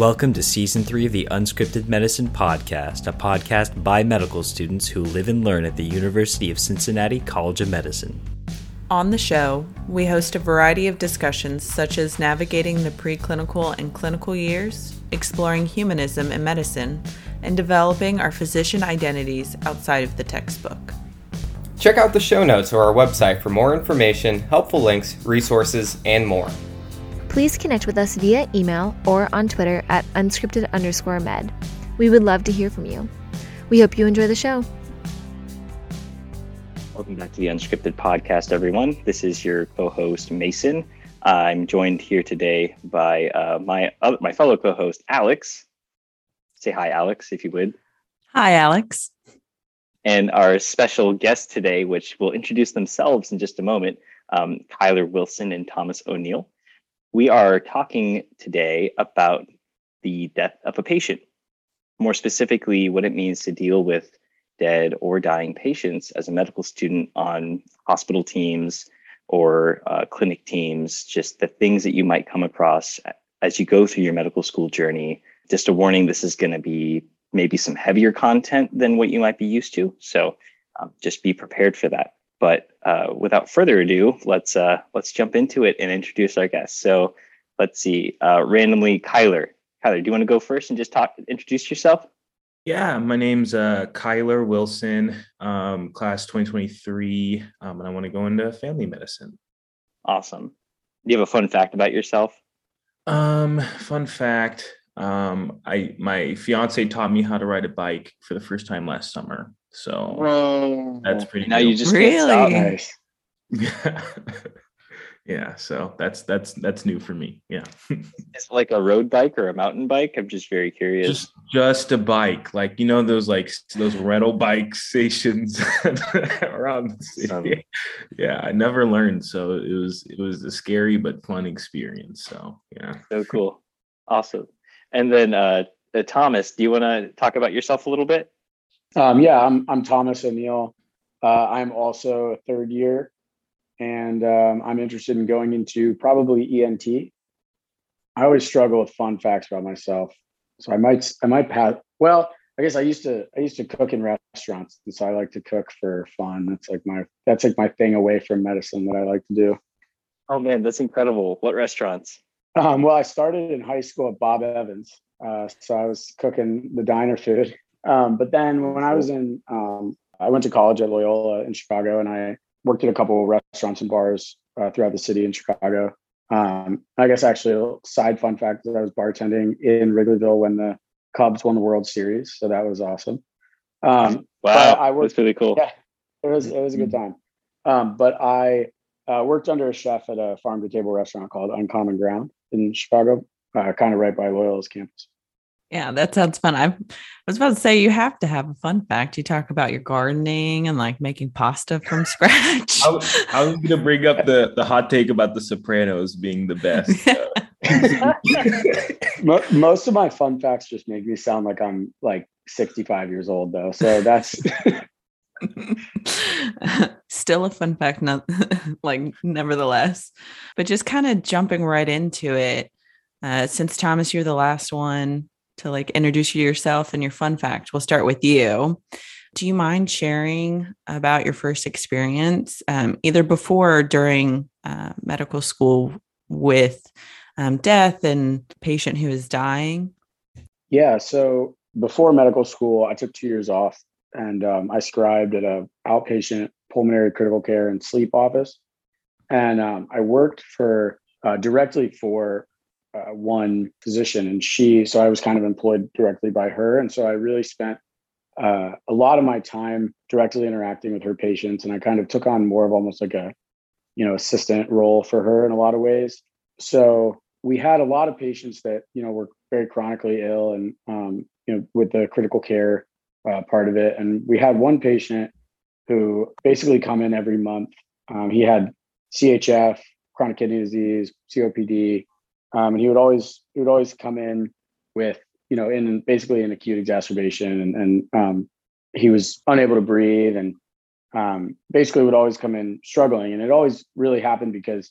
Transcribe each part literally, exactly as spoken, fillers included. Welcome to Season three of the Unscripted Medicine Podcast, a podcast by medical students who live and learn at the University of Cincinnati College of Medicine. On the show, we host a variety of discussions such as navigating the preclinical and clinical years, exploring humanism in medicine, and developing our physician identities outside of the textbook. Check out the show notes or our website for more information, helpful links, resources, and more. Please connect with us via email or on Twitter at unscripted underscore med. We would love to hear from you. We hope you enjoy the show. Welcome back to the Unscripted Podcast, everyone. This is your co-host, Mason. Uh, I'm joined here today by uh, my uh, my fellow co-host, Alex. Say hi, Alex, if you would. Hi, Alex. And our special guest today, which will introduce themselves in just a moment, um, Kyler Wilson and Thomas O'Neill. We are talking today about the death of a patient, more specifically what it means to deal with dead or dying patients as a medical student on hospital teams or uh, clinic teams, just the things that you might come across as you go through your medical school journey. Just a warning, this is going to be maybe some heavier content than what you might be used to, so um, just be prepared for that. But uh, without further ado, let's uh, let's jump into it and introduce our guests. So let's see, uh, randomly, Kyler. Kyler, do you want to go first and just talk, introduce yourself? Yeah, my name's uh, Kyler Wilson, um, class twenty twenty-three, um, and I want to go into family medicine. Awesome. Do you have a fun fact about yourself? Um, fun fact. Um, I my fiance taught me how to ride a bike for the first time last summer. So Whoa. That's pretty now cool. You just really yeah. yeah so that's that's that's new for me. Yeah. It's like a road bike or a mountain bike? I'm just very curious. Just just a bike, like, you know, those like those rental bike stations around the city. Um, yeah, I never learned, so it was it was a scary but fun experience. So yeah. So cool. Awesome. And then uh, uh Thomas, do you want to talk about yourself a little bit? Um, yeah, I'm I'm Thomas O'Neill. Uh, I'm also a third year, and um, I'm interested in going into probably E N T. I always struggle with fun facts about myself, so I might I might pass. Well, I guess I used to I used to cook in restaurants, and so I like to cook for fun. That's like my that's like my thing away from medicine that I like to do. Oh man, that's incredible! What restaurants? Um, well, I started in high school at Bob Evans, uh, so I was cooking the diner food. Um, but then when I was in, um, I went to college at Loyola in Chicago, and I worked at a couple of restaurants and bars uh, throughout the city in Chicago. Um, I guess actually a side fun fact that I was bartending in Wrigleyville when the Cubs won the World Series. So that was awesome. Um, wow. I worked, that's really cool. Yeah, it was, it was a good time. Um, but I uh, worked under a chef at a farm to table restaurant called Uncommon Ground in Chicago, uh, kind of right by Loyola's campus. Yeah, that sounds fun. I was about to say, you have to have a fun fact. You talk about your gardening and like making pasta from scratch. I was, I was going to bring up the, the hot take about The Sopranos being the best. Uh. Most of my fun facts just make me sound like I'm like sixty-five years old, though. So that's still a fun fact, not, like nevertheless. But just kind of jumping right into it, uh, since Thomas, you're the last one to like introduce yourself and your fun fact. We'll start with you. Do you mind sharing about your first experience, um, either before or during uh, medical school with um, death and patient who is dying? Yeah. So before medical school, I took two years off and um, I scribed at a outpatient pulmonary critical care and sleep office. And um, I worked for uh, directly for Uh, one physician, and she, so I was kind of employed directly by her. And so I really spent uh, a lot of my time directly interacting with her patients. And I kind of took on more of almost like a, you know, assistant role for her in a lot of ways. So we had a lot of patients that, you know, were very chronically ill and, um, you know, with the critical care uh, part of it. And we had one patient who basically come in every month. Um, he had C H F, chronic kidney disease, C O P D, Um, and he would always he would always come in with, you know, in basically an acute exacerbation, and, and um, he was unable to breathe, and um, basically would always come in struggling. And it always really happened because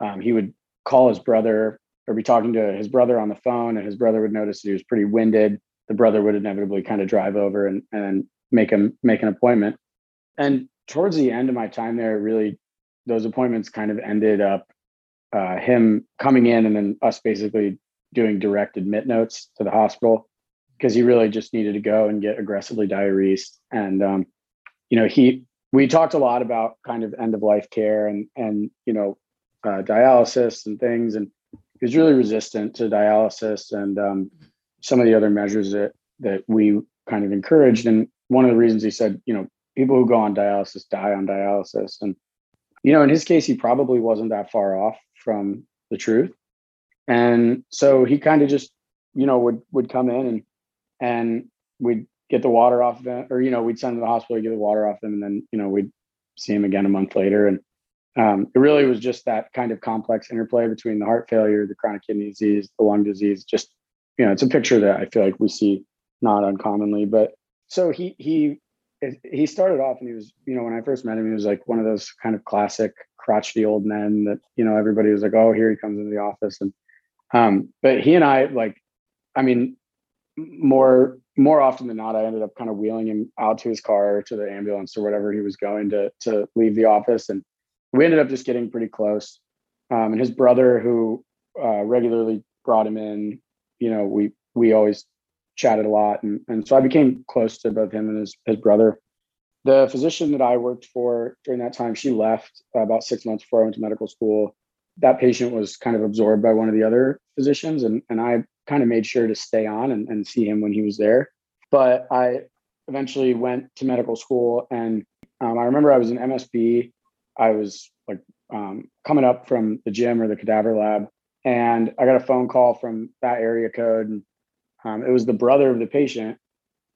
um, he would call his brother or be talking to his brother on the phone, and his brother would notice that he was pretty winded. The brother would inevitably kind of drive over and, and make him make an appointment. And towards the end of my time there, really, those appointments kind of ended up uh, him coming in and then us basically doing direct admit notes to the hospital, because he really just needed to go and get aggressively diuresed. And, um, you know, he, we talked a lot about kind of end of life care and, and, you know, uh, dialysis and things. And he was really resistant to dialysis and um, some of the other measures that, that we kind of encouraged. And one of the reasons he said, you know, people who go on dialysis die on dialysis. And, you know, in his case, he probably wasn't that far off from the truth. And so he kind of just, you know, would, would come in and, and we'd get the water off of him, or, you know, we'd send him to the hospital, get the water off him. And then, you know, we'd see him again a month later. And um, it really was just that kind of complex interplay between the heart failure, the chronic kidney disease, the lung disease. Just, you know, it's a picture that I feel like we see not uncommonly. But so he, he, he started off and he was, you know, when I first met him, he was like one of those kind of classic crotchety old men that, you know, everybody was like, oh, here he comes into the office. And, um, but he and I, like, I mean, more, more often than not, I ended up kind of wheeling him out to his car or to the ambulance or whatever he was going to, to leave the office. And we ended up just getting pretty close. Um, and his brother, who, uh, regularly brought him in, you know, we, we always chatted a lot. And, and so I became close to both him and his, his brother. The physician that I worked for during that time, she left about six months before I went to medical school. That patient was kind of absorbed by one of the other physicians. And, and I kind of made sure to stay on and, and see him when he was there. But I eventually went to medical school. And um, I remember I was in M S B. I was like um, coming up from the gym or the cadaver lab. And I got a phone call from that area code. And Um, it was the brother of the patient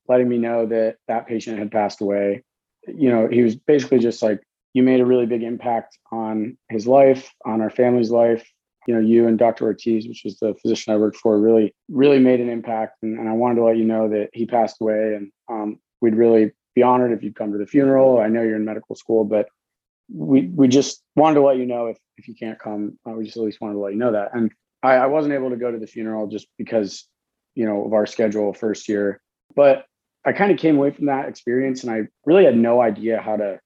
letting me know that that patient had passed away. You know, he was basically just like, you made a really big impact on his life, on our family's life. You know, you and Doctor Ortiz, which was the physician I worked for, really, really made an impact. And, and I wanted to let you know that he passed away. And um, we'd really be honored if you'd come to the funeral. I know you're in medical school, but we we just wanted to let you know if, if you can't come, uh, we just at least wanted to let you know that. And I, I wasn't able to go to the funeral just because, you know, of our schedule first year. But I kind of came away from that experience and I really had no idea how to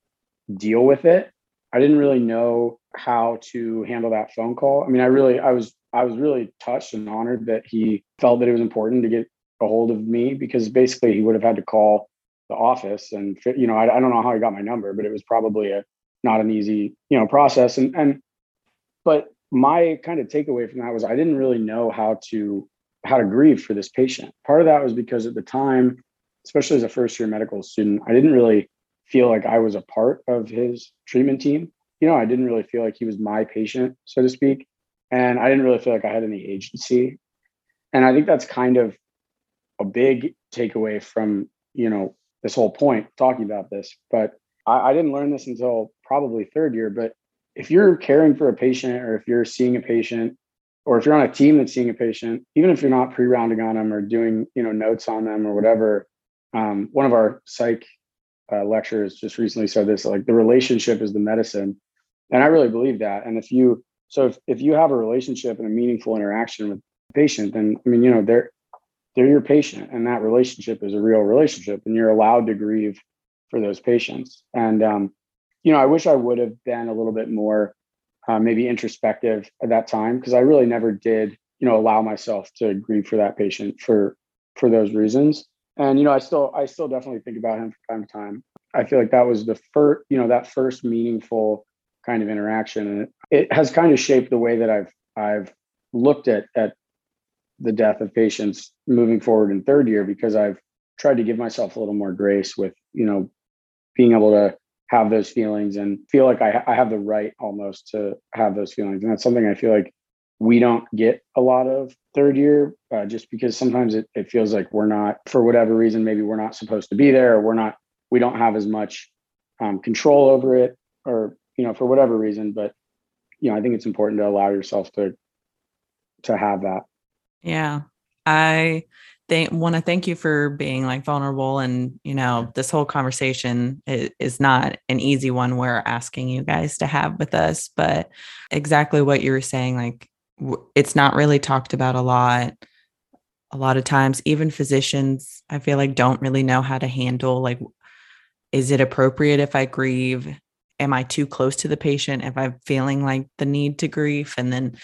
deal with it. I didn't really know how to handle that phone call. I mean, I really, I was, I was really touched and honored that he felt that it was important to get a hold of me, because basically he would have had to call the office and, you know, I, I don't know how he got my number, but it was probably a, not an easy, you know, process. And, and, but my kind of takeaway from that was I didn't really know how to how to grieve for this patient. Part of that was because at the time, especially as a first year medical student, I didn't really feel like I was a part of his treatment team. You know, I didn't really feel like he was my patient, so to speak. And I didn't really feel like I had any agency. And I think that's kind of a big takeaway from, you know, this whole point talking about this, but I, I didn't learn this until probably third year. But if you're caring for a patient, or if you're seeing a patient, or if you're on a team that's seeing a patient, even if you're not pre-rounding on them or doing, you know, notes on them or whatever, um, one of our psych uh, lecturers just recently said this, like, the relationship is the medicine. And I really believe that. And if you, so if, if you have a relationship and a meaningful interaction with the patient, then, I mean, you know, they're, they're your patient, and that relationship is a real relationship, and you're allowed to grieve for those patients. And, um, you know, I wish I would have been a little bit more Uh, maybe introspective at that time, because I really never did, you know, allow myself to grieve for that patient for for those reasons. And, you know, I still I still definitely think about him from time to time. I feel like that was the first, you know, that first meaningful kind of interaction. And it, it has kind of shaped the way that I've I've looked at at the death of patients moving forward in third year, because I've tried to give myself a little more grace with, you know, being able to have those feelings and feel like I, I have the right almost to have those feelings. And that's something I feel like we don't get a lot of third year, uh, just because sometimes it, it feels like we're not, for whatever reason, maybe we're not supposed to be there, or we're not, we don't have as much um, control over it, or, you know, for whatever reason. But, you know, I think it's important to allow yourself to, to have that. Yeah. I They want to thank you for being like vulnerable. And, you know, this whole conversation is, is not an easy one we're asking you guys to have with us, but exactly what you were saying, like it's not really talked about a lot. A lot of times, even physicians, I feel like, don't really know how to handle, like, is it appropriate if I grieve? Am I too close to the patient if I'm feeling like the need to grieve? And then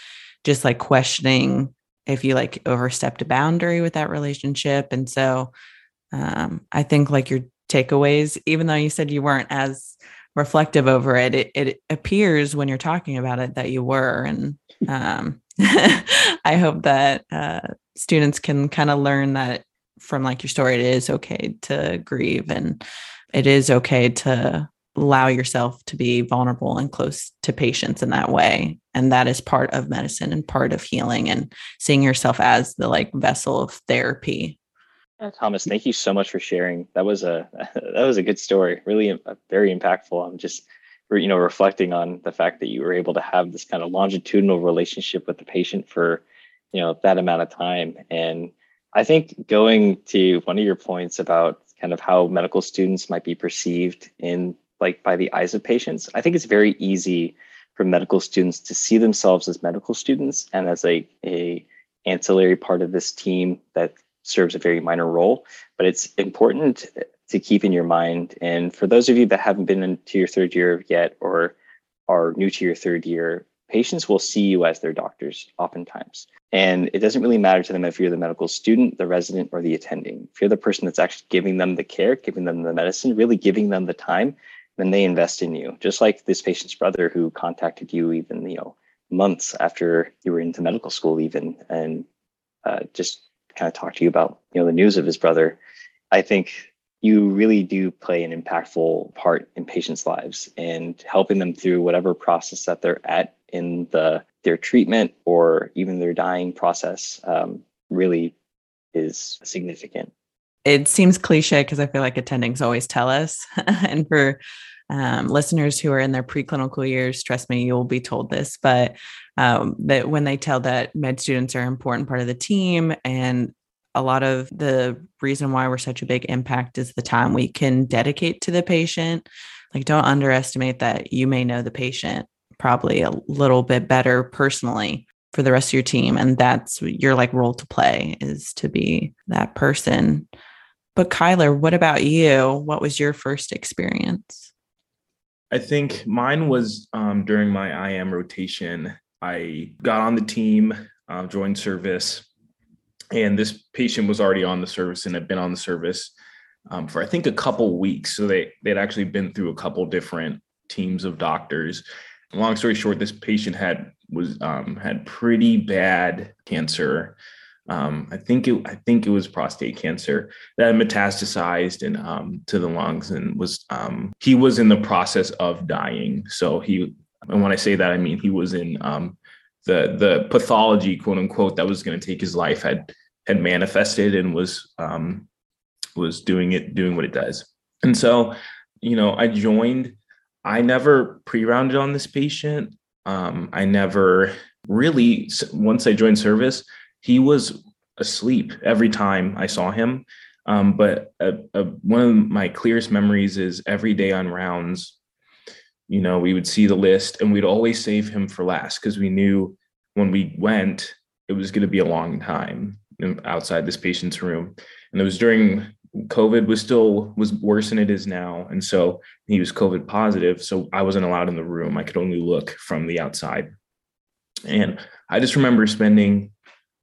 just like questioning if you like overstepped a boundary with that relationship. And so um, I think like your takeaways, even though you said you weren't as reflective over it, it, it appears when you're talking about it that you were. And um, I hope that uh, students can kind of learn that from like your story, it is okay to grieve and it is okay to allow yourself to be vulnerable and close to patients in that way. And that is part of medicine and part of healing and seeing yourself as the like vessel of therapy. Thomas, thank you so much for sharing. That was a, that was a good story. Really very impactful. I'm just, you know, reflecting on the fact that you were able to have this kind of longitudinal relationship with the patient for, you know, that amount of time. And I think going to one of your points about kind of how medical students might be perceived in like by the eyes of patients, I think it's very easy for medical students to see themselves as medical students and as a, a ancillary part of this team that serves a very minor role. But it's important to keep in your mind. And for those of you that haven't been into your third year yet or are new to your third year, patients will see you as their doctors oftentimes. And it doesn't really matter to them if you're the medical student, the resident, or the attending. If you're the person that's actually giving them the care, giving them the medicine, really giving them the time, then they invest in you. Just like this patient's brother who contacted you even, you know, months after you were into medical school even, and uh, just kind of talked to you about, you know, the news of his brother. I think you really do play an impactful part in patients' lives and helping them through whatever process that they're at in the their treatment or even their dying process um, really is significant. It seems cliche because I feel like attendings always tell us. And for um, listeners who are in their preclinical years, trust me, you'll be told this, but um, that when they tell that med students are an important part of the team, and a lot of the reason why we're such a big impact is the time we can dedicate to the patient. Like, don't underestimate that you may know the patient probably a little bit better personally for the rest of your team. And that's your like role to play, is to be that person. But Kyler, what about you? What was your first experience? I think mine was um, during my I M rotation. I got on the team, uh, joined service, and this patient was already on the service and had been on the service um, for, I think, a couple weeks. So they, they'd actually been through a couple different teams of doctors. Long story short, this patient had was um, had pretty bad cancer. Um, I think it I think it was prostate cancer that had metastasized and um, to the lungs, and was um, he was in the process of dying. So he, and when I say that, I mean he was in um, the the pathology, quote unquote, that was going to take his life had had manifested and was um, was doing it doing what it does. And so, you know, I joined. I never pre-rounded on this patient. Um, I never really, once I joined service, he was asleep every time I saw him. Um, but a, a, one of my clearest memories is every day on rounds, you know, we would see the list and we'd always save him for last because we knew when we went, it was going to be a long time outside this patient's room. And it was during COVID was still was worse than it is now. And so he was COVID positive. So I wasn't allowed in the room. I could only look from the outside. And I just remember spending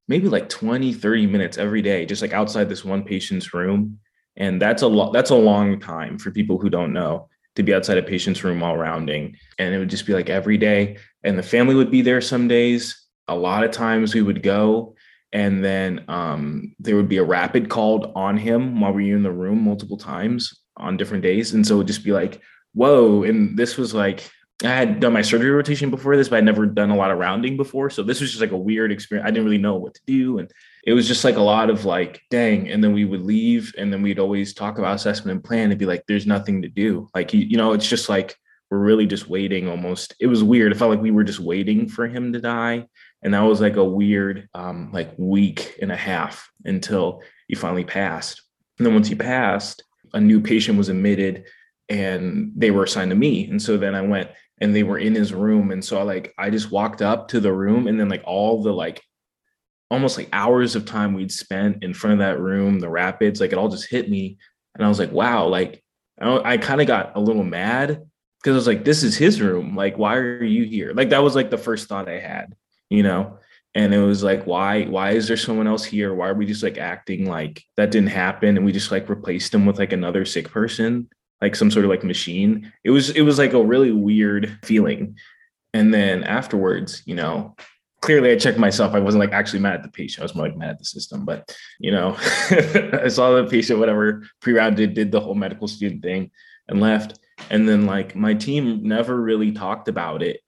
maybe like twenty, thirty minutes every day, just like outside this one patient's room. And that's a lot. That's a long time for people who don't know to be outside a patient's room while rounding. And it would just be like every day. And the family would be there some days. A lot of times we would go. And then um, there would be a rapid called on him while we were in the room multiple times on different days. And so it would just be like, whoa. And this was like, I had done my surgery rotation before this, but I'd never done a lot of rounding before. So this was just like a weird experience. I didn't really know what to do. And it was just like a lot of like, dang. And then we would leave and then we'd always talk about assessment and plan and be like, there's nothing to do. Like, you know, it's just like, we're really just waiting almost. It was weird. It felt like we were just waiting for him to die. And that was like a weird, um, like week and a half until he finally passed. And then once he passed, a new patient was admitted and they were assigned to me. And so then I went and they were in his room. And so I like, I just walked up to the room, and then like all the like almost like hours of time we'd spent in front of that room, the rapids, like it all just hit me. And I was like, wow, like I, I kind of got a little mad, because I was like, this is his room. Like, why are you here? Like, that was like the first thought I had, you know? And it was like, why, why is there someone else here? Why are we just like acting like that didn't happen? And we just like replaced him with like another sick person, like some sort of like machine. It was, it was like a really weird feeling. And then afterwards, you know, clearly I checked myself. I wasn't like actually mad at the patient. I was more like mad at the system, but you know, I saw the patient, whatever, pre-rounded, did the whole medical student thing and left. And then like my team never really talked about it.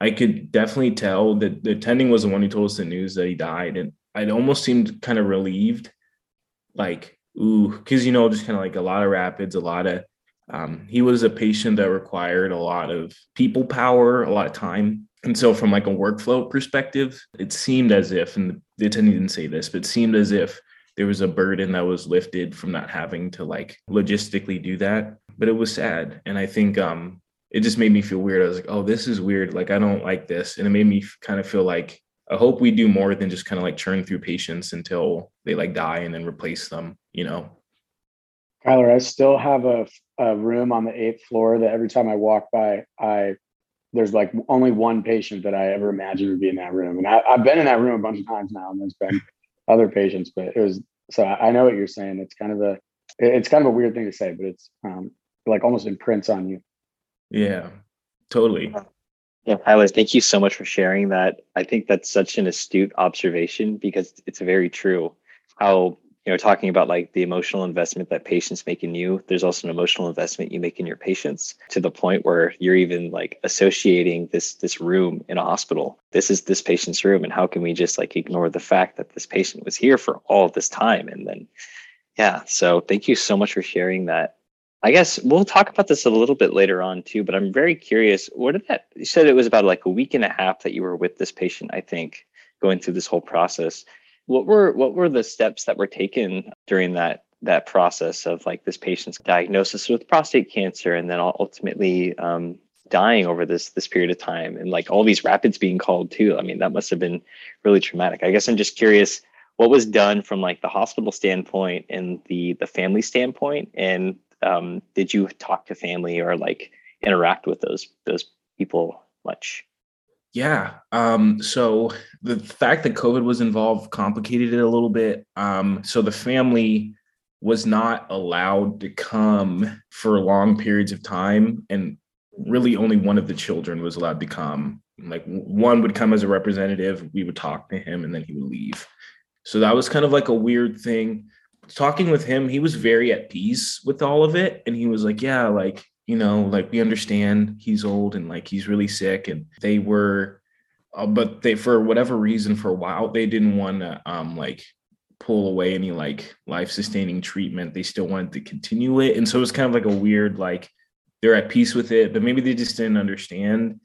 I could definitely tell that the attending was the one who told us the news that he died. And I almost seemed kind of relieved, like, ooh, because, you know, just kind of like a lot of rapids, a lot of, um, he was a patient that required a lot of people power, a lot of time. And so from like a workflow perspective, it seemed as if, and the attending didn't say this, but it seemed as if there was a burden that was lifted from not having to like logistically do that. But it was sad. And I think, um, it just made me feel weird. I was like, oh, this is weird. Like, I don't like this. And it made me kind of feel like, I hope we do more than just kind of like churn through patients until they like die and then replace them, you know? Kyler, I still have a, a room on the eighth floor that every time I walk by, I, there's like only one patient that I ever imagined would be in that room. And I, I've been in that room a bunch of times now, and there's been other patients, but it was, so I know what you're saying. It's kind of a, it's kind of a weird thing to say, but it's um, like almost imprints on you. Yeah, totally. Yeah, Kyler, thank you so much for sharing that. I think that's such an astute observation, because it's very true. How, you know, talking about like the emotional investment that patients make in you, there's also an emotional investment you make in your patients, to the point where you're even like associating this this room in a hospital. This is this patient's room, and how can we just like ignore the fact that this patient was here for all of this time? And then, yeah, so thank you so much for sharing that. I guess we'll talk about this a little bit later on too, but I'm very curious. What did that, you said it was about like a week and a half that you were with this patient, I think, going through this whole process. What were, what were the steps that were taken during that, that process of like this patient's diagnosis with prostate cancer, and then ultimately um, dying over this, this period of time, and like all these rapids being called too? I mean, that must've been really traumatic. I guess I'm just curious what was done from like the hospital standpoint and the, the family standpoint, and Um, did you talk to family or like interact with those those people much? Yeah. Um, so the fact that COVID was involved complicated it a little bit. Um, so the family was not allowed to come for long periods of time, and really only one of the children was allowed to come. Like one would come as a representative, we would talk to him, and then he would leave. So that was kind of like a weird thing. Talking with him, he was very at peace with all of it. And he was like, yeah, like, you know, like we understand he's old and like he's really sick. And they were, uh, but they, for whatever reason, for a while, they didn't want to um, like pull away any like life sustaining treatment. They still wanted to continue it. And so it was kind of like a weird, like they're at peace with it, but maybe they just didn't understand.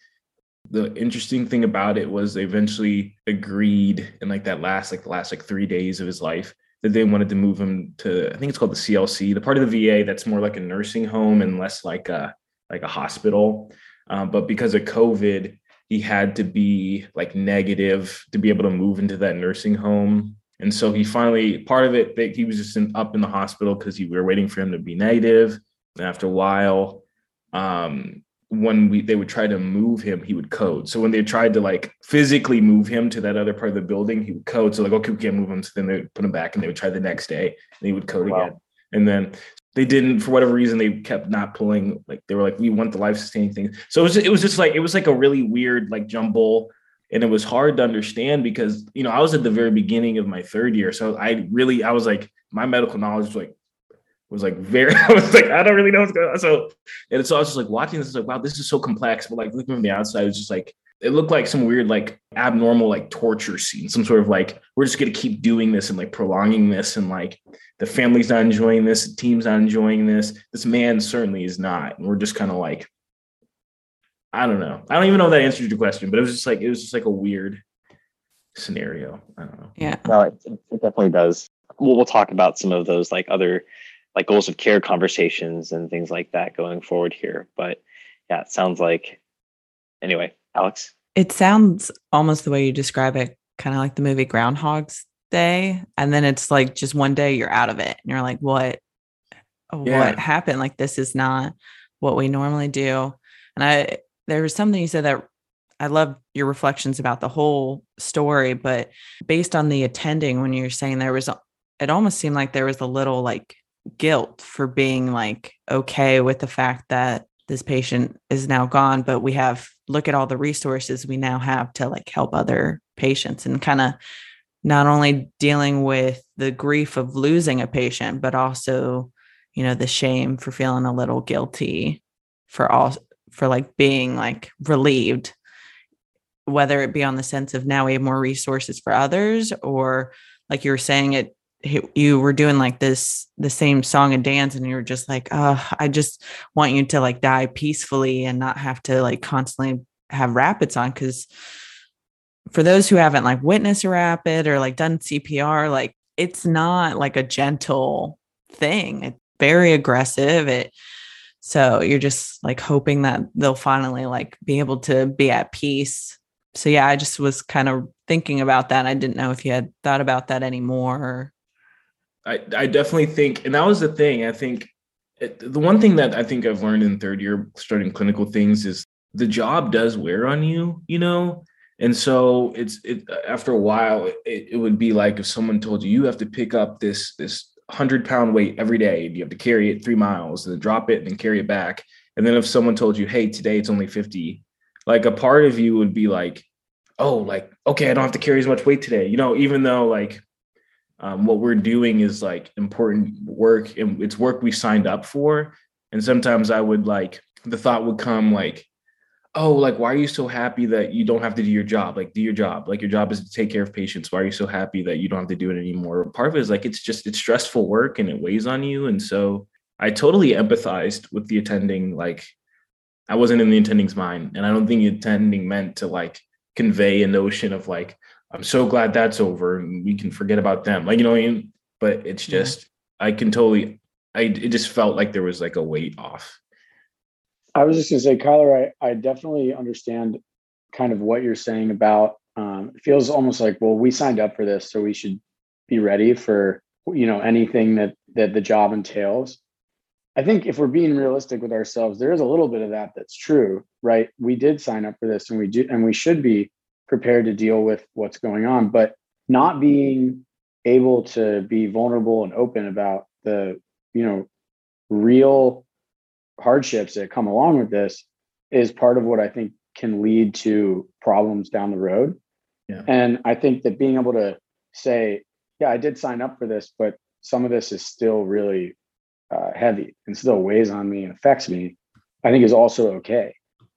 The interesting thing about it was they eventually agreed in like that last, like the last like three days of his life, that they wanted to move him to, I think it's called the C L C, the part of the V A that's more like a nursing home and less like a like a hospital. Um, but because of COVID, he had to be like negative to be able to move into that nursing home. And so he finally, part of it, they, he was just in, up in the hospital because we were waiting for him to be negative. And after a while, um, when we they would try to move him, he would code. So when they tried to like physically move him to that other part of the building, he would code. So like, okay, we can't move him. So then they would put him back, and they would try the next day, and he would code wow. again. And then they didn't, for whatever reason, they kept not pulling. Like they were like, we want the life sustaining thing. So it was, it was just like, it was like a really weird like jumble. And it was hard to understand because, you know, I was at the very beginning of my third year. So I really, I was like, my medical knowledge was like, was like very, I was like, I don't really know what's going on. So, and so I was just like watching this, like, wow, this is so complex. But like looking from the outside, it was just like, it looked like some weird, like abnormal, like torture scene, some sort of like, we're just going to keep doing this and like prolonging this. And like the family's not enjoying this, the team's not enjoying this. This man certainly is not. And we're just kind of like, I don't know. I don't even know if that answers your question, but it was just like, it was just like a weird scenario. I don't know. Yeah. No, it, it definitely does. We'll, we'll talk about some of those like other like goals of care conversations and things like that going forward here. But yeah, it sounds like anyway, Alex. It sounds almost the way you describe it, kind of like the movie Groundhog's Day. And then it's like just one day you're out of it and you're like, what, yeah. what happened? Like, this is not what we normally do. And I, there was something you said that I love your reflections about the whole story, but based on the attending, when you're saying there was, it almost seemed like there was a little like guilt for being like, okay with the fact that this patient is now gone, but we have, look at all the resources we now have to like help other patients, and kind of not only dealing with the grief of losing a patient, but also, you know, the shame for feeling a little guilty for all, for like being like relieved, whether it be on the sense of now we have more resources for others, or like you were saying it, you were doing like this, the same song and dance, and you were just like, oh, I just want you to like die peacefully and not have to like constantly have rapids on. Cause for those who haven't like witnessed a rapid or like done C P R, like it's not like a gentle thing. It's very aggressive. It, so you're just like hoping that they'll finally like be able to be at peace. So yeah, I just was kind of thinking about that. I didn't know if you had thought about that anymore or. I, I definitely think, and that was the thing, I think it, the one thing that I think I've learned in third year starting clinical things is the job does wear on you, you know? And so it's, it, after a while, it, it would be like, if someone told you, you have to pick up this, this hundred pound weight every day and you have to carry it three miles and then drop it and then carry it back. And then if someone told you, hey, today it's only fifty, like a part of you would be like, oh, like, okay, I don't have to carry as much weight today. You know, even though like, Um, what we're doing is like important work, and it's work we signed up for. And sometimes I would like, the thought would come like, oh, like, why are you so happy that you don't have to do your job? Like, do your job, like your job is to take care of patients. Why are you so happy that you don't have to do it anymore? Part of it is like, it's just, it's stressful work and it weighs on you. And so I totally empathized with the attending. Like, I wasn't in the attending's mind, and I don't think the attending meant to like convey a notion of like, I'm so glad that's over and we can forget about them. Like, you know what I mean? But it's just, yeah. I can totally, I, it just felt like there was like a weight off. I was just gonna say, Kyler, I, I definitely understand kind of what you're saying about, um, it feels almost like, well, we signed up for this, so we should be ready for, you know, anything that, that the job entails. I think if we're being realistic with ourselves, there is a little bit of that that's true, right? We did sign up for this, and we do, and we should be prepared to deal with what's going on, but not being able to be vulnerable and open about the, you know, real hardships that come along with this is part of what I think can lead to problems down the road. Yeah. And I think that being able to say, yeah, I did sign up for this, but some of this is still really uh, heavy and still weighs on me and affects me, I think is also okay.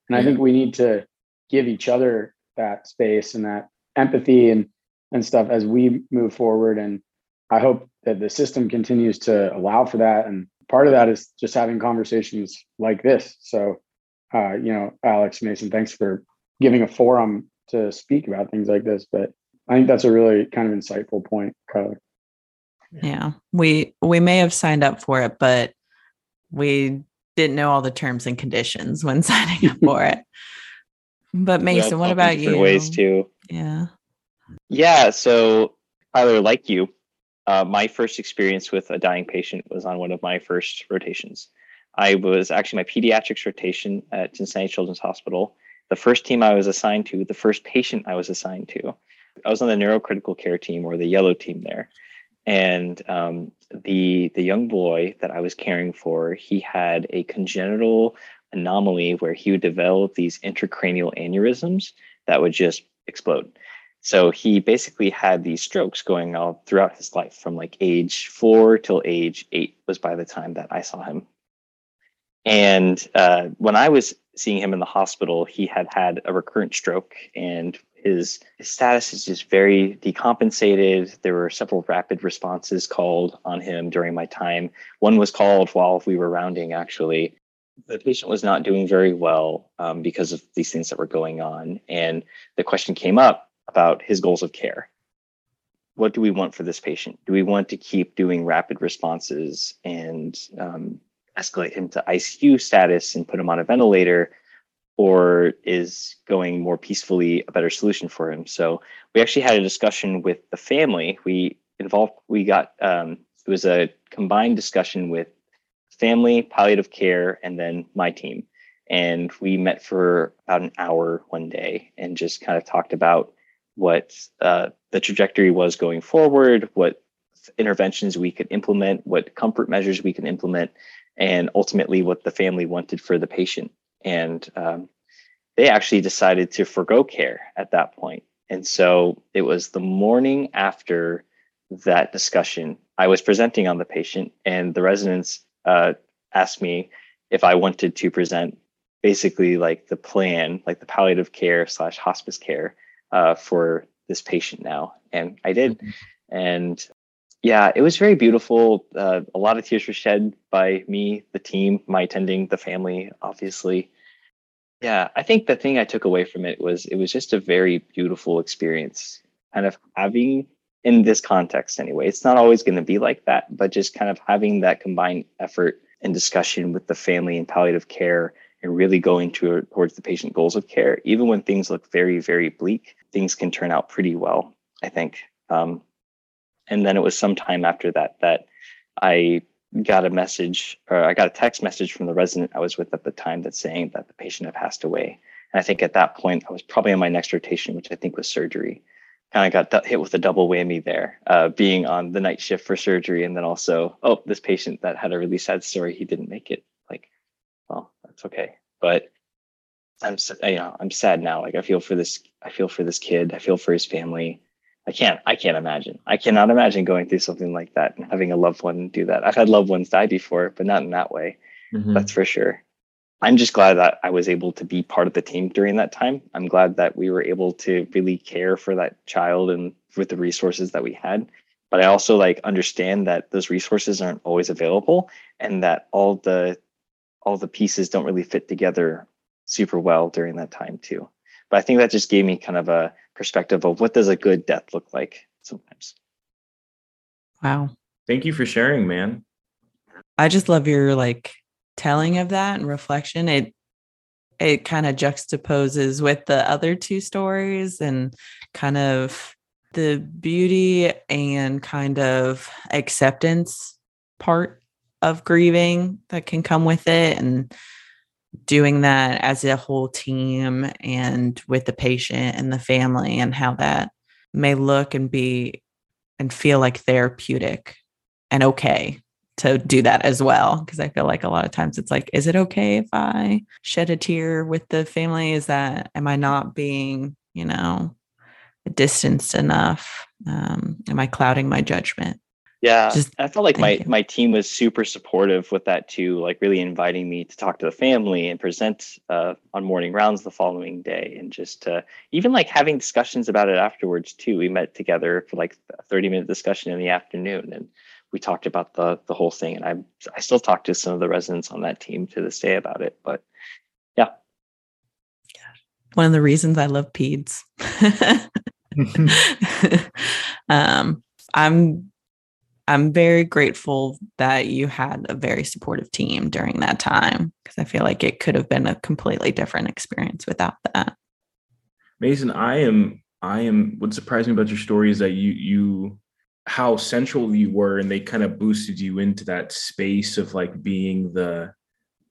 And yeah. I think we need to give each other that space and that empathy and, and stuff as we move forward. And I hope that the system continues to allow for that. And part of that is just having conversations like this. So, uh, you know, Alex, Mason, thanks for giving a forum to speak about things like this. But I think that's a really kind of insightful point, Kyler. Yeah, we, we may have signed up for it, but we didn't know all the terms and conditions when signing up for it. But Mason, yeah, what about you? Ways too. Yeah. Yeah. So Kyler, like you, uh, my first experience with a dying patient was on one of my first rotations. I was actually my pediatrics rotation at Cincinnati Children's Hospital. The first team I was assigned to, the first patient I was assigned to, I was on the neurocritical care team, or the yellow team there. And um, the the young boy that I was caring for, he had a congenital anomaly where he would develop these intracranial aneurysms that would just explode. So he basically had these strokes going on throughout his life, from like age four till age eight was by the time that I saw him. And uh, when I was seeing him in the hospital, he had had a recurrent stroke, and his, his status is just very decompensated. There were several rapid responses called on him during my time. One was called while we were rounding, actually. The patient was not doing very well um, because of these things that were going on. And the question came up about his goals of care. What do we want for this patient? Do we want to keep doing rapid responses and um, escalate him to I C U status and put him on a ventilator? or is going more peacefully a better solution for him. So we actually had a discussion with the family. We involved, we got, um, it was a combined discussion with family, palliative care, and then my team. And we met for about an hour one day and just kind of talked about what uh, the trajectory was going forward, what interventions we could implement, what comfort measures we can implement, and ultimately what the family wanted for the patient. And um, they actually decided to forgo care at that point. And so it was the morning after that discussion, I was presenting on the patient, and the residents uh, asked me if I wanted to present basically like the plan, like the palliative care slash hospice care uh, for this patient now. And I did. Mm-hmm. And yeah, it was very beautiful. Uh, a lot of tears were shed by me, the team, my attending, the family, obviously. Yeah, I think the thing I took away from it was it was just a very beautiful experience, kind of having, in this context anyway, it's not always going to be like that, but just kind of having that combined effort and discussion with the family and palliative care, and really going to, towards the patient goals of care. Even when things look very, very bleak, things can turn out pretty well, I think. Um, And then it was sometime after that that I got a message, or I got a text message from the resident I was with at the time that's saying that the patient had passed away. And I think at that point, I was probably on my next rotation, which I think was surgery. Kind of got hit with a double whammy there, uh, being on the night shift for surgery. And then also, oh, this patient that had a really sad story, he didn't make it. Like, well, that's okay. But I'm, you know, I'm sad now. Like I feel for this, I feel for this kid. I feel for his family. I can't, I can't imagine. I cannot imagine going through something like that and having a loved one do that. I've had loved ones die before, but not in that way. Mm-hmm. That's for sure. I'm just glad that I was able to be part of the team during that time. I'm glad that we were able to really care for that child and with the resources that we had. But I also like understand that those resources aren't always available, and that all the, all the pieces don't really fit together super well during that time too. But I think that just gave me kind of a perspective of what does a good death look like sometimes. Wow. Thank you for sharing, man. I just love your like telling of that and reflection. It, it kind of juxtaposes with the other two stories and kind of the beauty and kind of acceptance part of grieving that can come with it. And doing that as a whole team and with the patient and the family, and how that may look and be and feel like therapeutic and okay to do that as well. Because I feel like a lot of times it's like, is it okay if I shed a tear with the family? Is that, am I not being, you know, distanced enough? Um, am I clouding my judgment? Yeah, Just, I felt like my, you. my team was super supportive with that too, like really inviting me to talk to the family and present uh, on morning rounds the following day. And just uh, even like having discussions about it afterwards too. We met together for like a thirty minute discussion in the afternoon, and we talked about the the whole thing. And I I still talk to some of the residents on that team to this day about it. But yeah. One of the reasons I love peds. um, I'm I'm very grateful that you had a very supportive team during that time, because I feel like it could have been a completely different experience without that. Mason, I am, I am, what surprised me about your story is that you, you, how central you were, and they kind of boosted you into that space of like being the,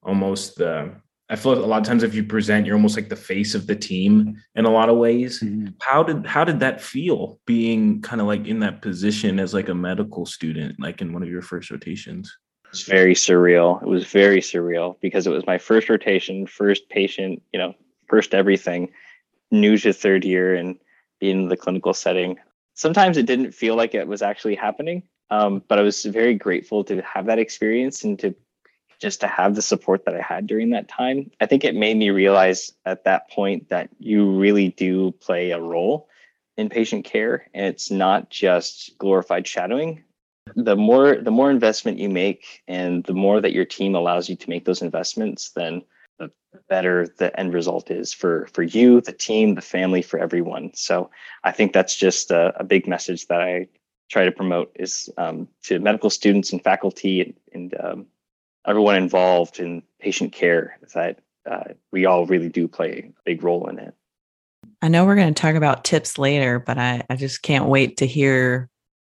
almost the, I feel like a lot of times if you present, you're almost like the face of the team in a lot of ways. Mm-hmm. How did, how did that feel, being kind of like in that position as like a medical student, like in one of your first rotations? It's very surreal. It was very surreal because it was my first rotation, first patient, you know, first everything, new to third year and being in the clinical setting. Sometimes it didn't feel like it was actually happening, um, but I was very grateful to have that experience and to just to have the support that I had during that time. I think it made me realize at that point that you really do play a role in patient care, and it's not just glorified shadowing. The more the more investment you make, and the more that your team allows you to make those investments, then the better the end result is for, for you, the team, the family, for everyone. So I think that's just a, a big message that I try to promote is um, to medical students and faculty and, and um, everyone involved in patient care, that uh, we all really do play a big role in it. I know we're going to talk about tips later, but I, I just can't wait to hear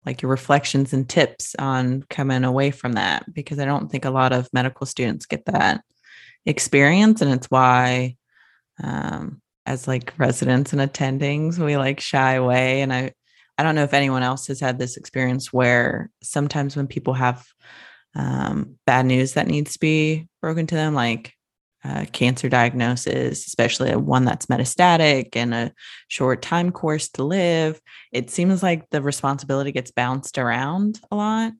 like your reflections and tips on coming away from that, because I don't think a lot of medical students get that experience. And it's why, um, as like residents and attendings, we like shy away. And I, I don't know if anyone else has had this experience where sometimes when people have um, bad news that needs to be broken to them, like uh, cancer diagnosis, especially one that's metastatic and a short time course to live, it seems like the responsibility gets bounced around a lot.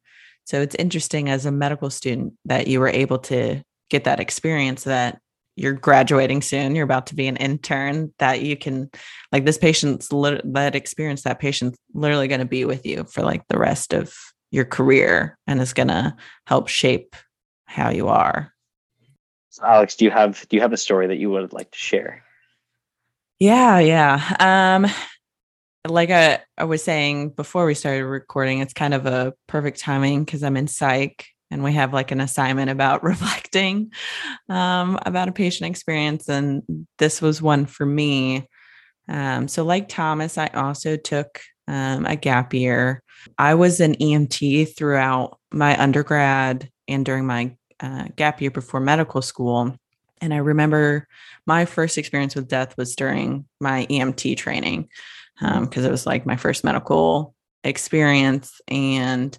So it's interesting as a medical student that you were able to get that experience, that you're graduating soon, you're about to be an intern, that you can like this patient's lit- that experience, that patient's literally going to be with you for like the rest of your career and is going to help shape how you are. So Alex, do you have, do you have a story that you would like to share? Yeah. Yeah. Um, like I, I was saying before we started recording, it's kind of a perfect timing because I'm in psych and we have like an assignment about reflecting um, about a patient experience. And this was one for me. Um, so like Thomas, I also took um, a gap year. I was an E M T throughout my undergrad and during my Uh, gap year before medical school. And I remember my first experience with death was during my E M T training, because um, it was like my first medical experience. And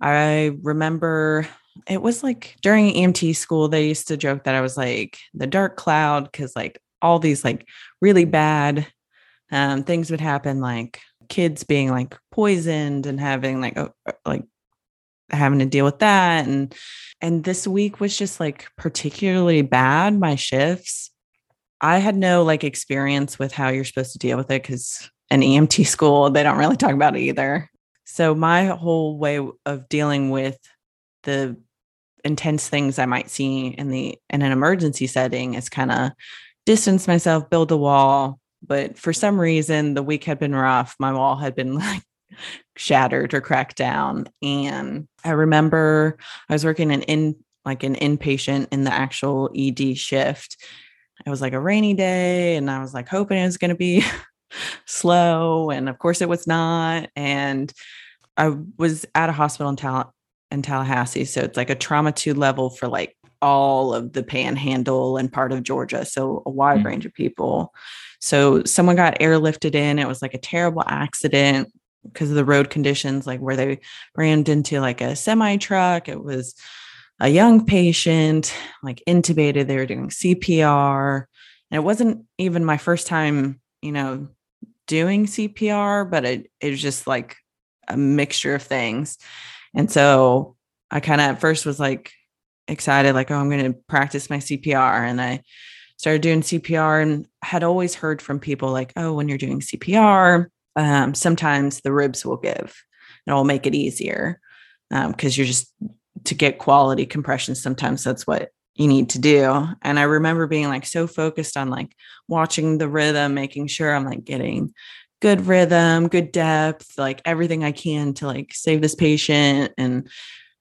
I remember it was like during E M T school, they used to joke that I was like the dark cloud, because like all these like really bad um, things would happen, like kids being like poisoned and having like a, like having to deal with that. And, and this week was just like particularly bad. My shifts, I had no like experience with how you're supposed to deal with it, because in E M T school, they don't really talk about it either. So my whole way of dealing with the intense things I might see in the, in an emergency setting is kind of distance myself, build a wall. But for some reason, the week had been rough. My wall had been like shattered or cracked down. And I remember I was working an in like an inpatient in the actual E D shift. It was like a rainy day and I was like hoping it was going to be slow. And of course it was not. And I was at a hospital in, Tal- in Tallahassee. So it's like a trauma two level for like all of the panhandle and part of Georgia. So a wide mm-hmm. range of people. So someone got airlifted in. It was like a terrible accident because of the road conditions, like where they rammed into like a semi truck. It was a young patient, like intubated, they were doing C P R. And it wasn't even my first time, you know, doing C P R, but it, it was just like a mixture of things. And so I kind of at first was like excited, like, oh, I'm going to practice my C P R. And I started doing C P R and had always heard from people like, oh, when you're doing C P R, Um, sometimes the ribs will give and it'll make it easier because um, you're just to get quality compression. Sometimes that's what you need to do. And I remember being like so focused on like watching the rhythm, making sure I'm like getting good rhythm, good depth, like everything I can to like save this patient. And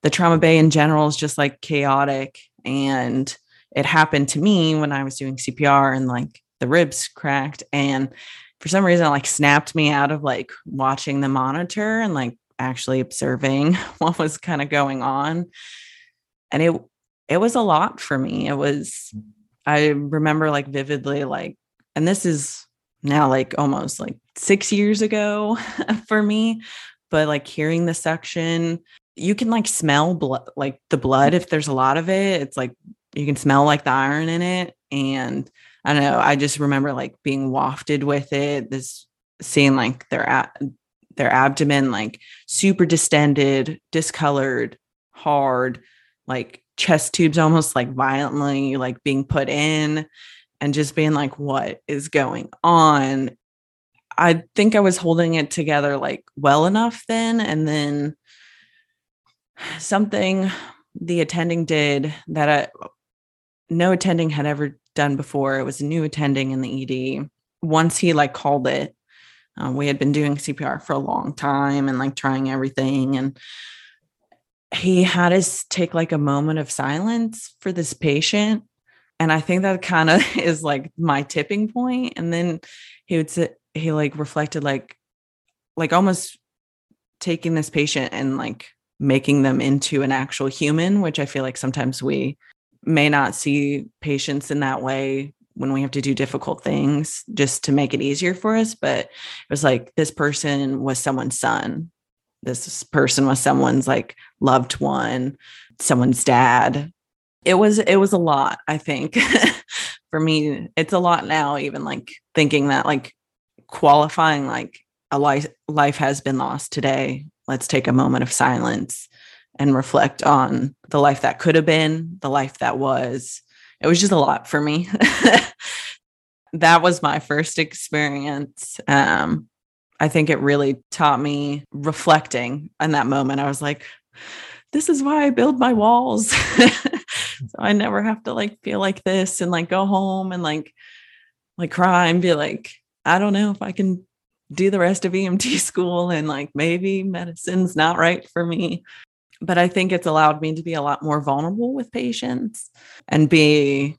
the trauma bay in general is just like chaotic. And it happened to me when I was doing C P R and like the ribs cracked, and for some reason, it like snapped me out of like watching the monitor and like actually observing what was kind of going on. And it, it was a lot for me. It was, I remember like vividly, like, and this is now like almost like six years ago for me, but like hearing the suction, you can like smell blood, like the blood. If there's a lot of it, it's like, you can smell like the iron in it. And I don't know, I just remember like being wafted with it, this seeing like their, their abdomen, like super distended, discolored, hard, like chest tubes, almost like violently like being put in, and just being like, what is going on? I think I was holding it together like well enough then. And then something the attending did that I, no attending had ever done before. It was a new attending in the E D. Once he like called it, um, we had been doing C P R for a long time and like trying everything. And he had us take like a moment of silence for this patient. And I think that kind of is like my tipping point. And then he would sit, he like reflected, like, like almost taking this patient and like making them into an actual human, which I feel like sometimes we may not see patients in that way when we have to do difficult things just to make it easier for us. But it was like, this person was someone's son. This person was someone's like loved one, someone's dad. It was, it was a lot, I think. For me, it's a lot now, even like thinking that, like, qualifying, like, a life, life has been lost today. Let's take a moment of silence and reflect on the life that could have been, the life that was. It was just a lot for me. That was my first experience. Um, I think it really taught me reflecting in that moment. I was like, this is why I build my walls. So I never have to like feel like this and like go home and like, like cry and be like, I don't know if I can do the rest of E M T school, and like, maybe medicine's not right for me. But I think it's allowed me to be a lot more vulnerable with patients and be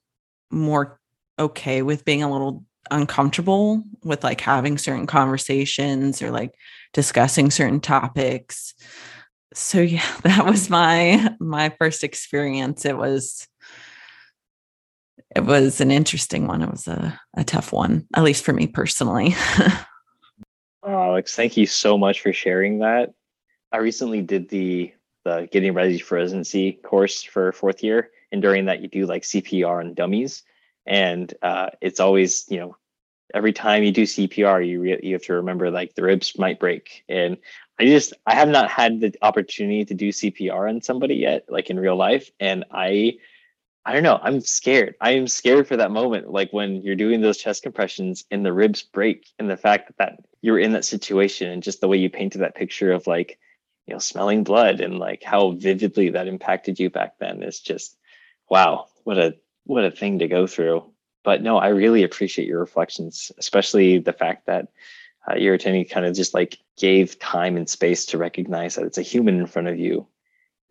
more okay with being a little uncomfortable with like having certain conversations or like discussing certain topics. So yeah, that was my, my first experience. It was, it was an interesting one. It was a, a tough one, at least for me personally. Alex, thank you so much for sharing that. I recently did the, the getting ready for residency course for fourth year. And during that, you do like C P R on dummies. And uh, it's always, you know, every time you do C P R, you re- you have to remember like the ribs might break. And I just, I have not had the opportunity to do C P R on somebody yet, like in real life. And I, I don't know, I'm scared. I am scared for that moment. Like when you're doing those chest compressions and the ribs break, and the fact that, that you're in that situation, and just the way you painted that picture of like, you know, smelling blood and like how vividly that impacted you back then is just, wow, what a, what a thing to go through. But no, I really appreciate your reflections, especially the fact that uh, your attending kind of just like gave time and space to recognize that it's a human in front of you.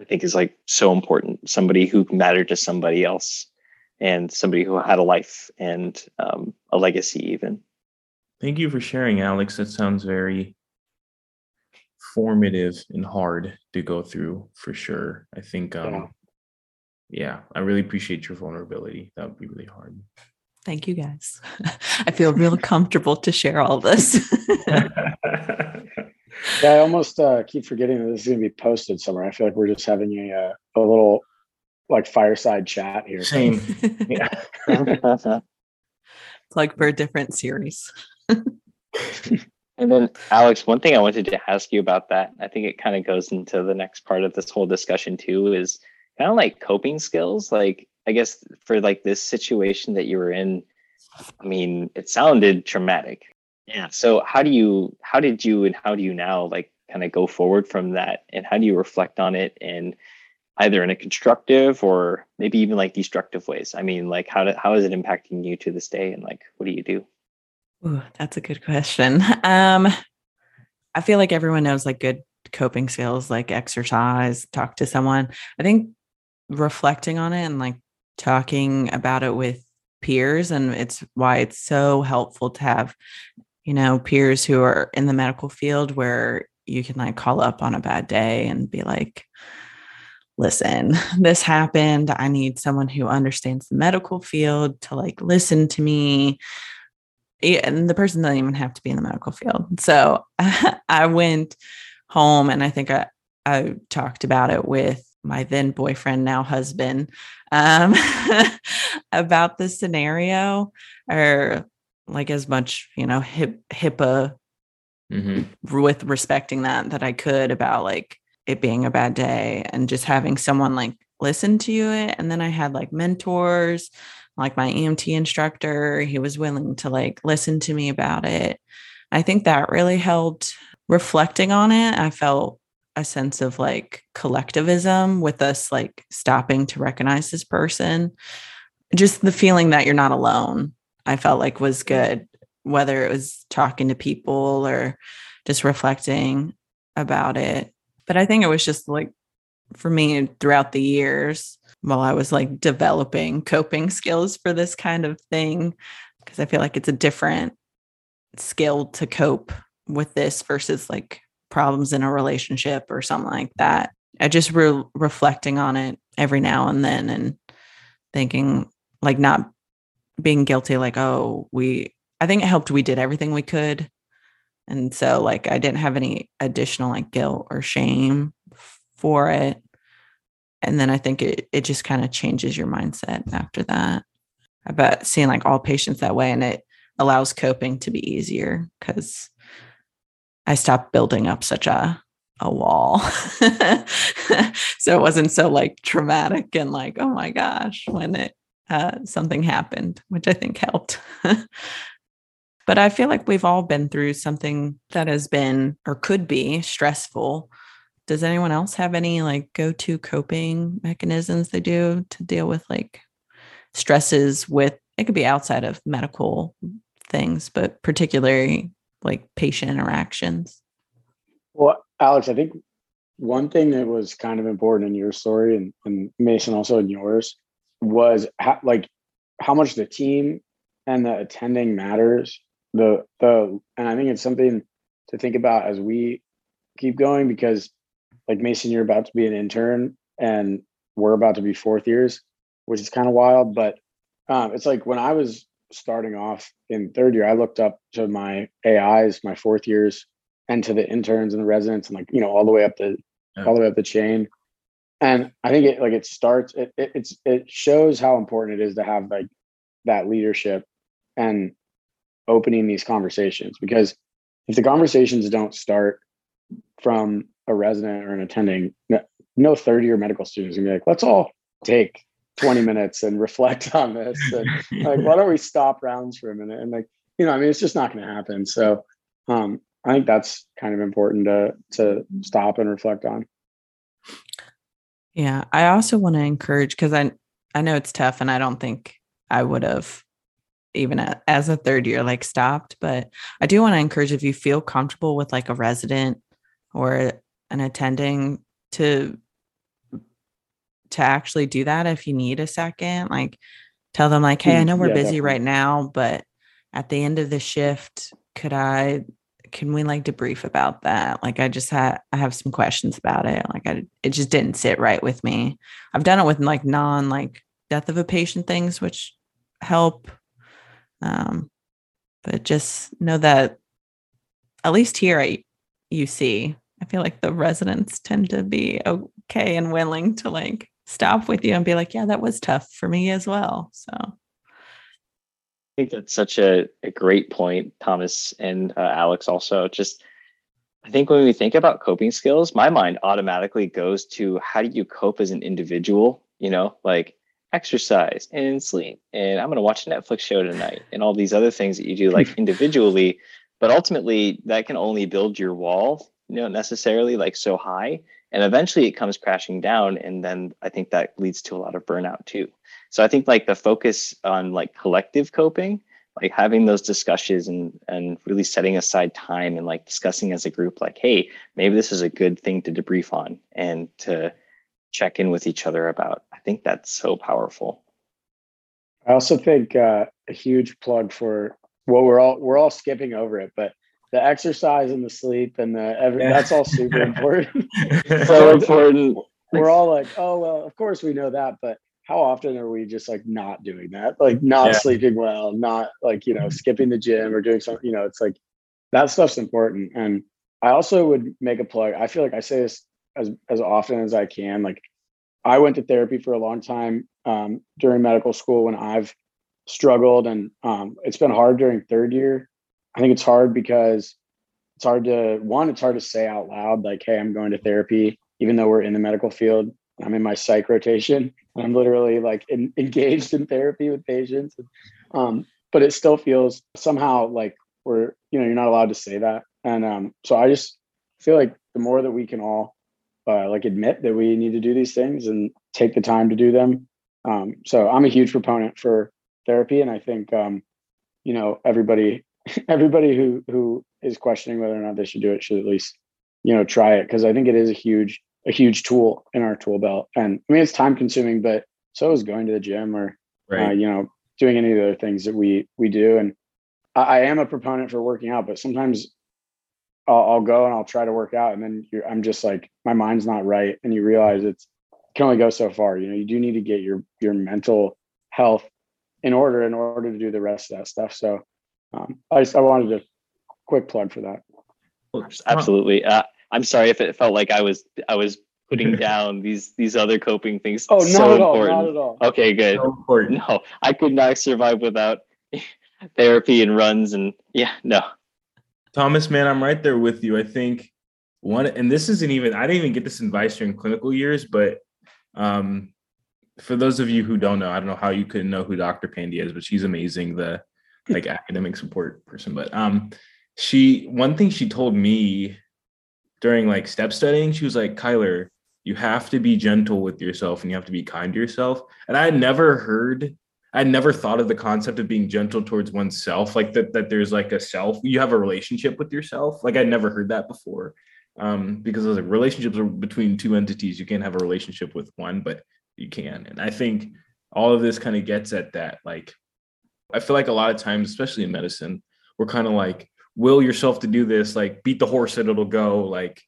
I think is like so important. Somebody who mattered to somebody else, and somebody who had a life and um, a legacy even. Thank you for sharing, Alex. That sounds very formative and hard to go through for sure. I think, um, yeah. yeah, I really appreciate your vulnerability. That would be really hard. Thank you guys. I feel real comfortable to share all this. Yeah, I almost uh, keep forgetting that this is going to be posted somewhere. I feel like we're just having a a little like fireside chat here. Same. Yeah. Plug for a different series. And then, Alex, one thing I wanted to ask you about that, I think it kind of goes into the next part of this whole discussion too, is kind of like coping skills. Like, I guess for like this situation that you were in, I mean, it sounded traumatic. Yeah. So how do you, how did you, and how do you now like kind of go forward from that? And how do you reflect on it in either in a constructive or maybe even like destructive ways? I mean, like how, do, how is it impacting you to this day? And like, what do you do? Ooh, that's a good question. Um, I feel like everyone knows like good coping skills, like exercise, talk to someone. I think reflecting on it and like talking about it with peers, and it's why it's so helpful to have, you know, peers who are in the medical field where you can like call up on a bad day and be like, listen, this happened. I need someone who understands the medical field to like listen to me. And the person doesn't even have to be in the medical field. So I went home, and I think I, I talked about it with my then boyfriend, now husband, um, about the scenario, or like as much, you know, hip, HIPAA mm-hmm. with respecting that, that I could, about like it being a bad day and just having someone like listen to you. And then I had like mentors, like my E M T instructor. He was willing to like listen to me about it. I think that really helped. Reflecting on it, I felt a sense of like collectivism with us, like stopping to recognize this person. Just the feeling that you're not alone, I felt like was good, whether it was talking to people or just reflecting about it. But I think it was just like, for me, throughout the years, while I was like developing coping skills for this kind of thing, because I feel like it's a different skill to cope with this versus like problems in a relationship or something like that. I just re- reflecting on it every now and then and thinking like not being guilty, like, oh, we, I think it helped. We did everything we could. And so like, I didn't have any additional like guilt or shame for it. And then I think it, it just kind of changes your mindset after that about seeing like all patients that way. And it allows coping to be easier because I stopped building up such a, a wall. So it wasn't so like traumatic and like, oh my gosh, when it, uh, something happened, which I think helped. But I feel like we've all been through something that has been or could be stressful. Does anyone else have any like go-to coping mechanisms they do to deal with like stresses with, it could be outside of medical things, but particularly like patient interactions? Well, Alex, I think one thing that was kind of important in your story and, and Mason also in yours was how, like how much the team and the attending matters. The the and I think it's something to think about as we keep going, because like Mason, you're about to be an intern and we're about to be fourth years, which is kind of wild. But um, it's like when I was starting off in third year, I looked up to my A Is, my fourth years, and to the interns and the residents, and like, you know, all the way up the yeah. all the way up the chain. And I think it like it starts it, it it's it shows how important it is to have like that leadership and opening these conversations, because if the conversations don't start from a resident or an attending, no, no third year medical students gonna be like, let's all take twenty minutes and reflect on this. And like, why don't we stop rounds for a minute? And like, you know, I mean, it's just not going to happen. So um, I think that's kind of important to to stop and reflect on. Yeah. I also want to encourage, cause I, I know it's tough and I don't think I would have even a, as a third year, like stopped, but I do want to encourage, if you feel comfortable with like a resident or an attending, to to actually do that if you need a second, like tell them like, hey, I know we're yeah, busy definitely. Right now, but at the end of the shift, could I, can we like debrief about that? Like, I just had, I have some questions about it. Like I, it just didn't sit right with me. I've done it with like non like death of a patient things, which help. Um, but just know that at least here at U C, I feel like the residents tend to be okay and willing to like stop with you and be like, yeah, that was tough for me as well. So I think that's such a, a great point, Thomas and uh, Alex also. Just, I think when we think about coping skills, my mind automatically goes to how do you cope as an individual, you know, like exercise and sleep, and I'm going to watch a Netflix show tonight and all these other things that you do like individually, but ultimately that can only build your wall, you know, necessarily like so high. And eventually it comes crashing down. And then I think that leads to a lot of burnout too. So I think like the focus on like collective coping, like having those discussions and, and really setting aside time and like discussing as a group, like, hey, maybe this is a good thing to debrief on and to check in with each other about. I think that's so powerful. I also think uh, a huge plug for, well, we're all, we're all skipping over it, but the exercise and the sleep and the every, yeah. that's all super important. So important. We're all like, oh, well, of course we know that, but how often are we just like not doing that? Like not yeah. sleeping well, not like, you know, skipping the gym or doing something, you know, it's like that stuff's important. And I also would make a plug. I feel like I say this as, as often as I can. Like I went to therapy for a long time um, during medical school when I've struggled, and um, it's been hard during third year. I think it's hard because it's hard to, one, it's hard to say out loud, like, hey, I'm going to therapy, even though we're in the medical field. I'm in my psych rotation. And I'm literally like in, engaged in therapy with patients. Um, but it still feels somehow like we're, you know, you're not allowed to say that. And um, so I just feel like the more that we can all uh, like admit that we need to do these things and take the time to do them. Um, so I'm a huge proponent for therapy. And I think, um, you know, everybody... Everybody who, who is questioning whether or not they should do it should at least, you know, try it. Cause I think it is a huge, a huge tool in our tool belt. And I mean, it's time consuming, but so is going to the gym or, right. uh, you know, doing any of the other things that we, we do. And I, I am a proponent for working out, but sometimes I'll, I'll go and I'll try to work out. And then you're, I'm just like, my mind's not right. And you realize it's, it can only go so far. You know, you do need to get your, your mental health in order, in order to do the rest of that stuff. So um, I just, I wanted to quick plug for that. Absolutely. Uh, I'm sorry if it felt like I was, I was putting down these, these other coping things. Oh, not so at all, important. Not at all. Okay, good. So important. No, I could not survive without therapy and runs and yeah, no. Thomas, man, I'm right there with you. I think one, and this isn't even, I didn't even get this advice during clinical years, but um, for those of you who don't know, I don't know how you couldn't know who Doctor Pandya is, but she's amazing. The like academic support person, but um, she, one thing she told me during like step studying, she was like, Kyler, you have to be gentle with yourself and you have to be kind to yourself. And I had never heard, I never thought of the concept of being gentle towards oneself. Like that, that there's like a self, you have a relationship with yourself. Like I'd never heard that before um, because I was like, relationships are between two entities. You can't have a relationship with one, but you can. And I think all of this kind of gets at that. Like, I feel like a lot of times, especially in medicine, we're kind of like, will yourself to do this, like beat the horse and it'll go, like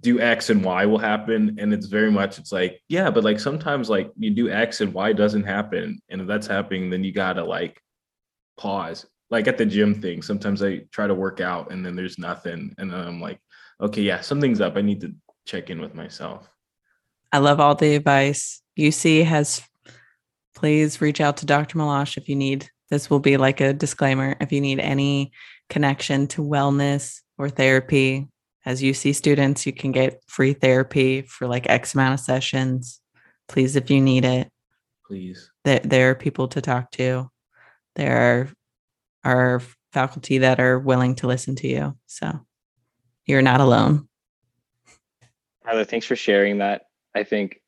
do X and Y will happen. And it's very much, it's like, yeah, but like sometimes like you do X and Y doesn't happen. And if that's happening, then you got to like pause, like at the gym thing. Sometimes I try to work out and then there's nothing. And then I'm like, okay, yeah, something's up. I need to check in with myself. I love all the advice. U C has, please reach out to Doctor Malosh if you need, this will be like a disclaimer, if you need any connection to wellness or therapy. As U C students, you can get free therapy for like X amount of sessions. Please, if you need it, please. There, there are people to talk to. There are, are faculty that are willing to listen to you. So you're not alone. Kyler, thanks for sharing that. I think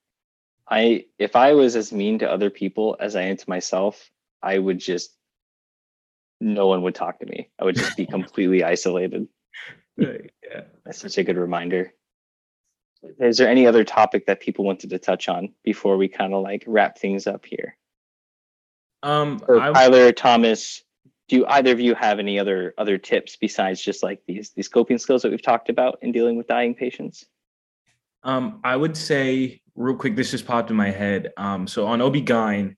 I, if I was as mean to other people as I am to myself, I would just, no one would talk to me. I would just be completely isolated. Right, yeah. That's such a good reminder. Is there any other topic that people wanted to touch on before we kind of like wrap things up here? Um, or Kyler, w- Thomas, do either of you have any other other tips besides just like these these coping skills that we've talked about in dealing with dying patients? Um, I would say real quick, this just popped in my head. Um, so on O B G Y N,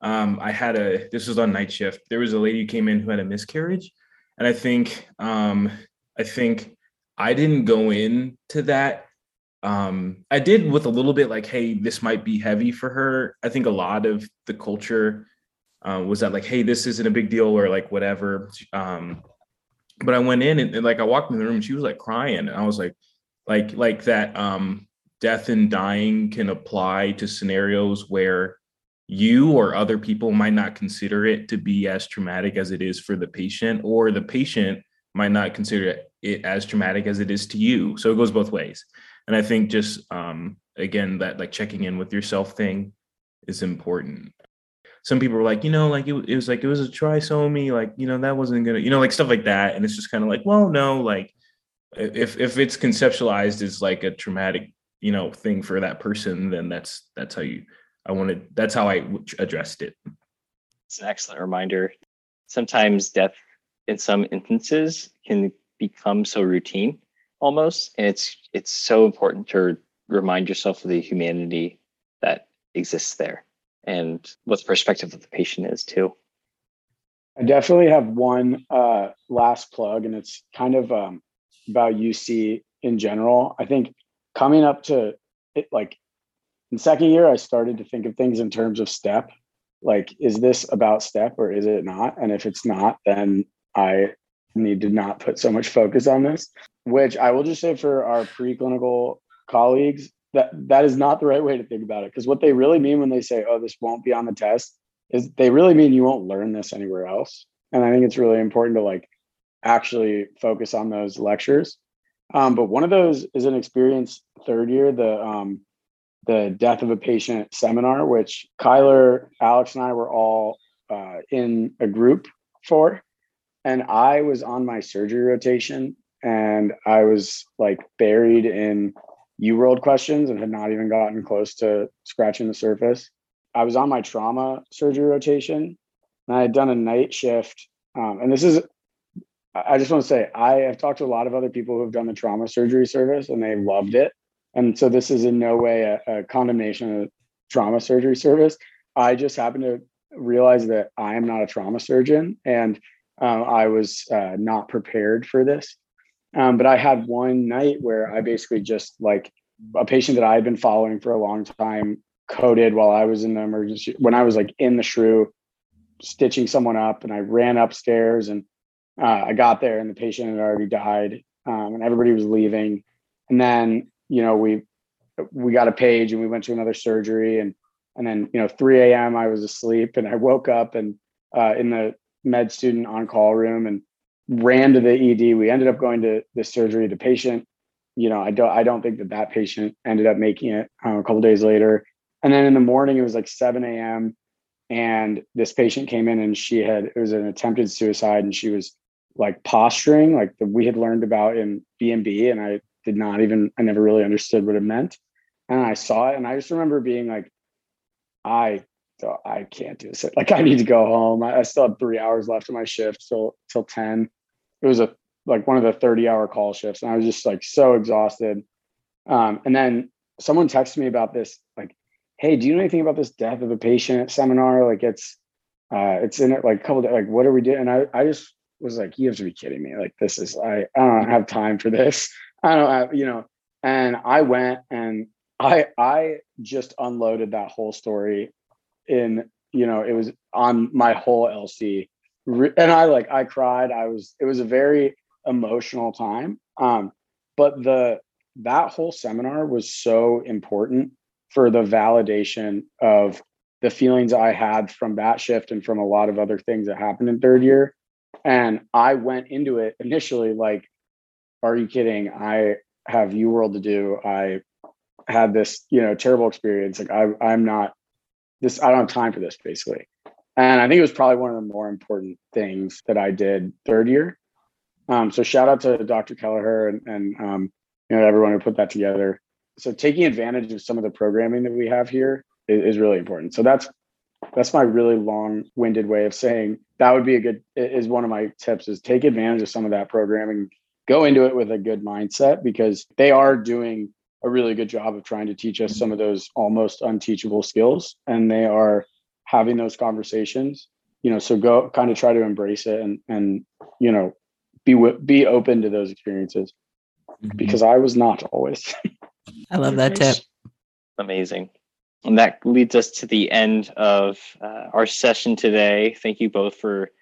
um, I had a, this was on night shift. There was a lady who came in who had a miscarriage. And I think, um, I think I didn't go into that. Um, I did with a little bit like, hey, this might be heavy for her. I think a lot of the culture uh, was that like, hey, this isn't a big deal or like whatever. Um, but I went in and, and like I walked in the room and she was like crying. And I was like, like, like that um, death and dying can apply to scenarios where you or other people might not consider it to be as traumatic as it is for the patient, or the patient might not consider it as traumatic as it is to you. So it goes both ways. And I think just, um, again, that like checking in with yourself thing is important. Some people were like, you know, like it, it was like, it was a trisomy, like, you know, that wasn't gonna, you know, like stuff like that. And it's just kind of like, well, no, like if, if it's conceptualized as like a traumatic, you know, thing for that person, then that's, that's how you, I wanted, that's how I addressed it. It's an excellent reminder. Sometimes death in some instances can become so routine almost. And it's, it's so important to remind yourself of the humanity that exists there and what the perspective of the patient is too. I definitely have one uh, last plug, and it's kind of um, about U C in general. I think coming up to it, like, in second year, I started to think of things in terms of step, like, is this about step or is it not? And if it's not, then I need to not put so much focus on this, which I will just say for our preclinical colleagues, that that is not the right way to think about it. Because what they really mean when they say, oh, this won't be on the test, is they really mean you won't learn this anywhere else. And I think it's really important to like actually focus on those lectures. Um, but one of those is an experience third year, the um, the death of a patient seminar, which Kyler, Alex, and I were all uh, in a group for. And I was on my surgery rotation and I was like buried in UWorld questions and had not even gotten close to scratching the surface. I was on my trauma surgery rotation, and I had done a night shift. Um, and this is, I just want to say, I have talked to a lot of other people who have done the trauma surgery service, and they loved it. And so this is in no way a, a condemnation of trauma surgery service. I just happened to realize that I am not a trauma surgeon, and um, I was uh, not prepared for this. Um, but I had one night where I basically just, like, a patient that I had been following for a long time coded while I was in the emergency, when I was like in the S H R U stitching someone up, and I ran upstairs, and uh, I got there and the patient had already died, um, and everybody was leaving. And then, you know, we, we got a page and we went to another surgery, and, and then, you know, three a.m. I was asleep, and I woke up and uh, in the med student on call room, and ran to the E D. We ended up going to the surgery. The patient, you know, I don't, I don't think that that patient ended up making it um, a couple of days later. And then in the morning, it was like seven a.m. and this patient came in, and she had, it was an attempted suicide, and she was like posturing, like the, we had learned about in B and B, and I did not even, I never really understood what it meant. And I saw it, and I just remember being like, I, I can't do this. Like, I need to go home. I, I still have three hours left of my shift, so till ten. It was a like one of the thirty hour call shifts, and I was just like so exhausted. Um, and then someone texted me about this, like, hey, do you know anything about this death of a patient seminar? Like, it's uh, it's in it like a couple days, like, what are we doing? And I, I just was like, you have to be kidding me. Like, this is, I, I don't have time for this. I don't have, you know, and I went, and I I just unloaded that whole story in, you know, it was on my whole L C. And I like, I cried. I was, it was a very emotional time. Um, but the, that whole seminar was so important for the validation of the feelings I had from that shift and from a lot of other things that happened in third year. And I went into it initially like, are you kidding? I have UWorld to do. I had this, you know, terrible experience. Like I, I'm not this, I don't have time for this basically. And I think it was probably one of the more important things that I did third year. Um, so shout out to Doctor Kelleher and, and um, you know, everyone who put that together. So taking advantage of some of the programming that we have here is, is really important. So that's that's my really long-winded way of saying that would be a good, is one of my tips, is take advantage of some of that programming. Go into it with a good mindset, because they are doing a really good job of trying to teach us some of those almost unteachable skills. And they are having those conversations, you know, so go kind of try to embrace it and, and, you know, be, be open to those experiences, because I was not always. I love that tip. Amazing. And that leads us to the end of uh, our session today. Thank you both for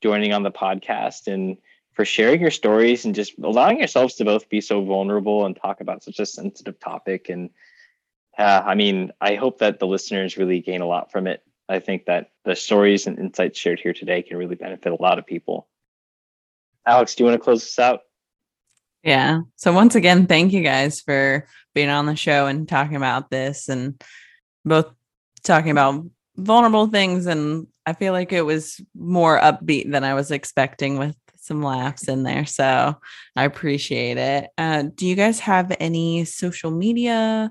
joining on the podcast and for sharing your stories and just allowing yourselves to both be so vulnerable and talk about such a sensitive topic. And uh, I mean, I hope that the listeners really gain a lot from it. I think that the stories and insights shared here today can really benefit a lot of people. Alex, do you want to close this out? Yeah. So once again, thank you guys for being on the show and talking about this, and both talking about vulnerable things. And I feel like it was more upbeat than I was expecting, with some laughs in there. So I appreciate it. Uh, do you guys have any social media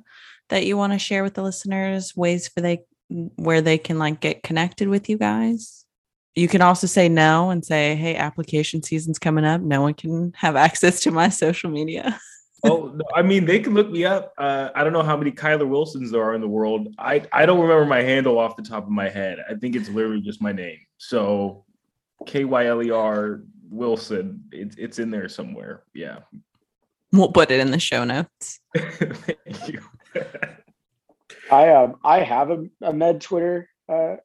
that you want to share with the listeners, ways for they where they can like get connected with you guys? You can also say no and say, hey, application season's coming up. No one can have access to my social media. Oh, I mean, they can look me up. Uh, I don't know how many Kyler Wilsons there are in the world. I, I don't remember my handle off the top of my head. I think it's literally just my name. So K Y L E R Wilson, it, it's in there somewhere. Yeah. We'll put it in the show notes. Thank you. I um I have a, a med Twitter, uh,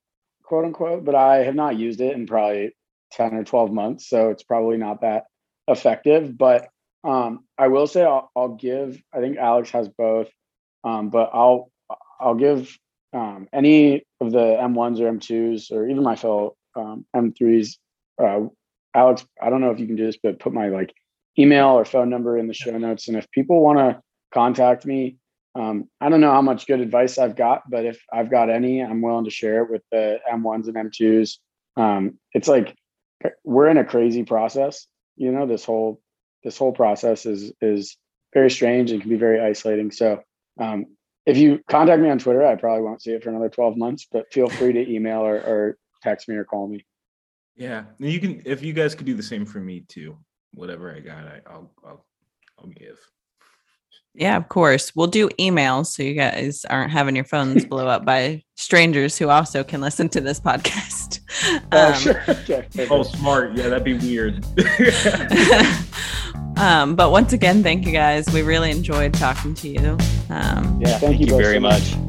quote unquote, but I have not used it in probably ten or twelve months. So it's probably not that effective, but um, I will say I'll, I'll give, I think Alex has both, um, but I'll, I'll give um, any of the M ones or M twos or even my fellow um, M threes. Uh, Alex, I don't know if you can do this, but put my like email or phone number in the show notes. And if people want to contact me, Um, I don't know how much good advice I've got, but if I've got any, I'm willing to share it with the M ones and M twos. Um, it's like, we're in a crazy process. You know, this whole, this whole process is, is very strange and can be very isolating. So um, if you contact me on Twitter, I probably won't see it for another twelve months, but feel free to email or, or text me or call me. Yeah. You can, if you guys could do the same for me too, whatever I got, I, I'll, I'll, I'll give. Yeah, of course. We'll do emails so you guys aren't having your phones blow up by strangers who also can listen to this podcast. Oh, um, sure. Okay. Oh, smart. Yeah, that'd be weird. um, but once again, thank you guys. We really enjoyed talking to you. Um, yeah, thank, thank you, you very much. much.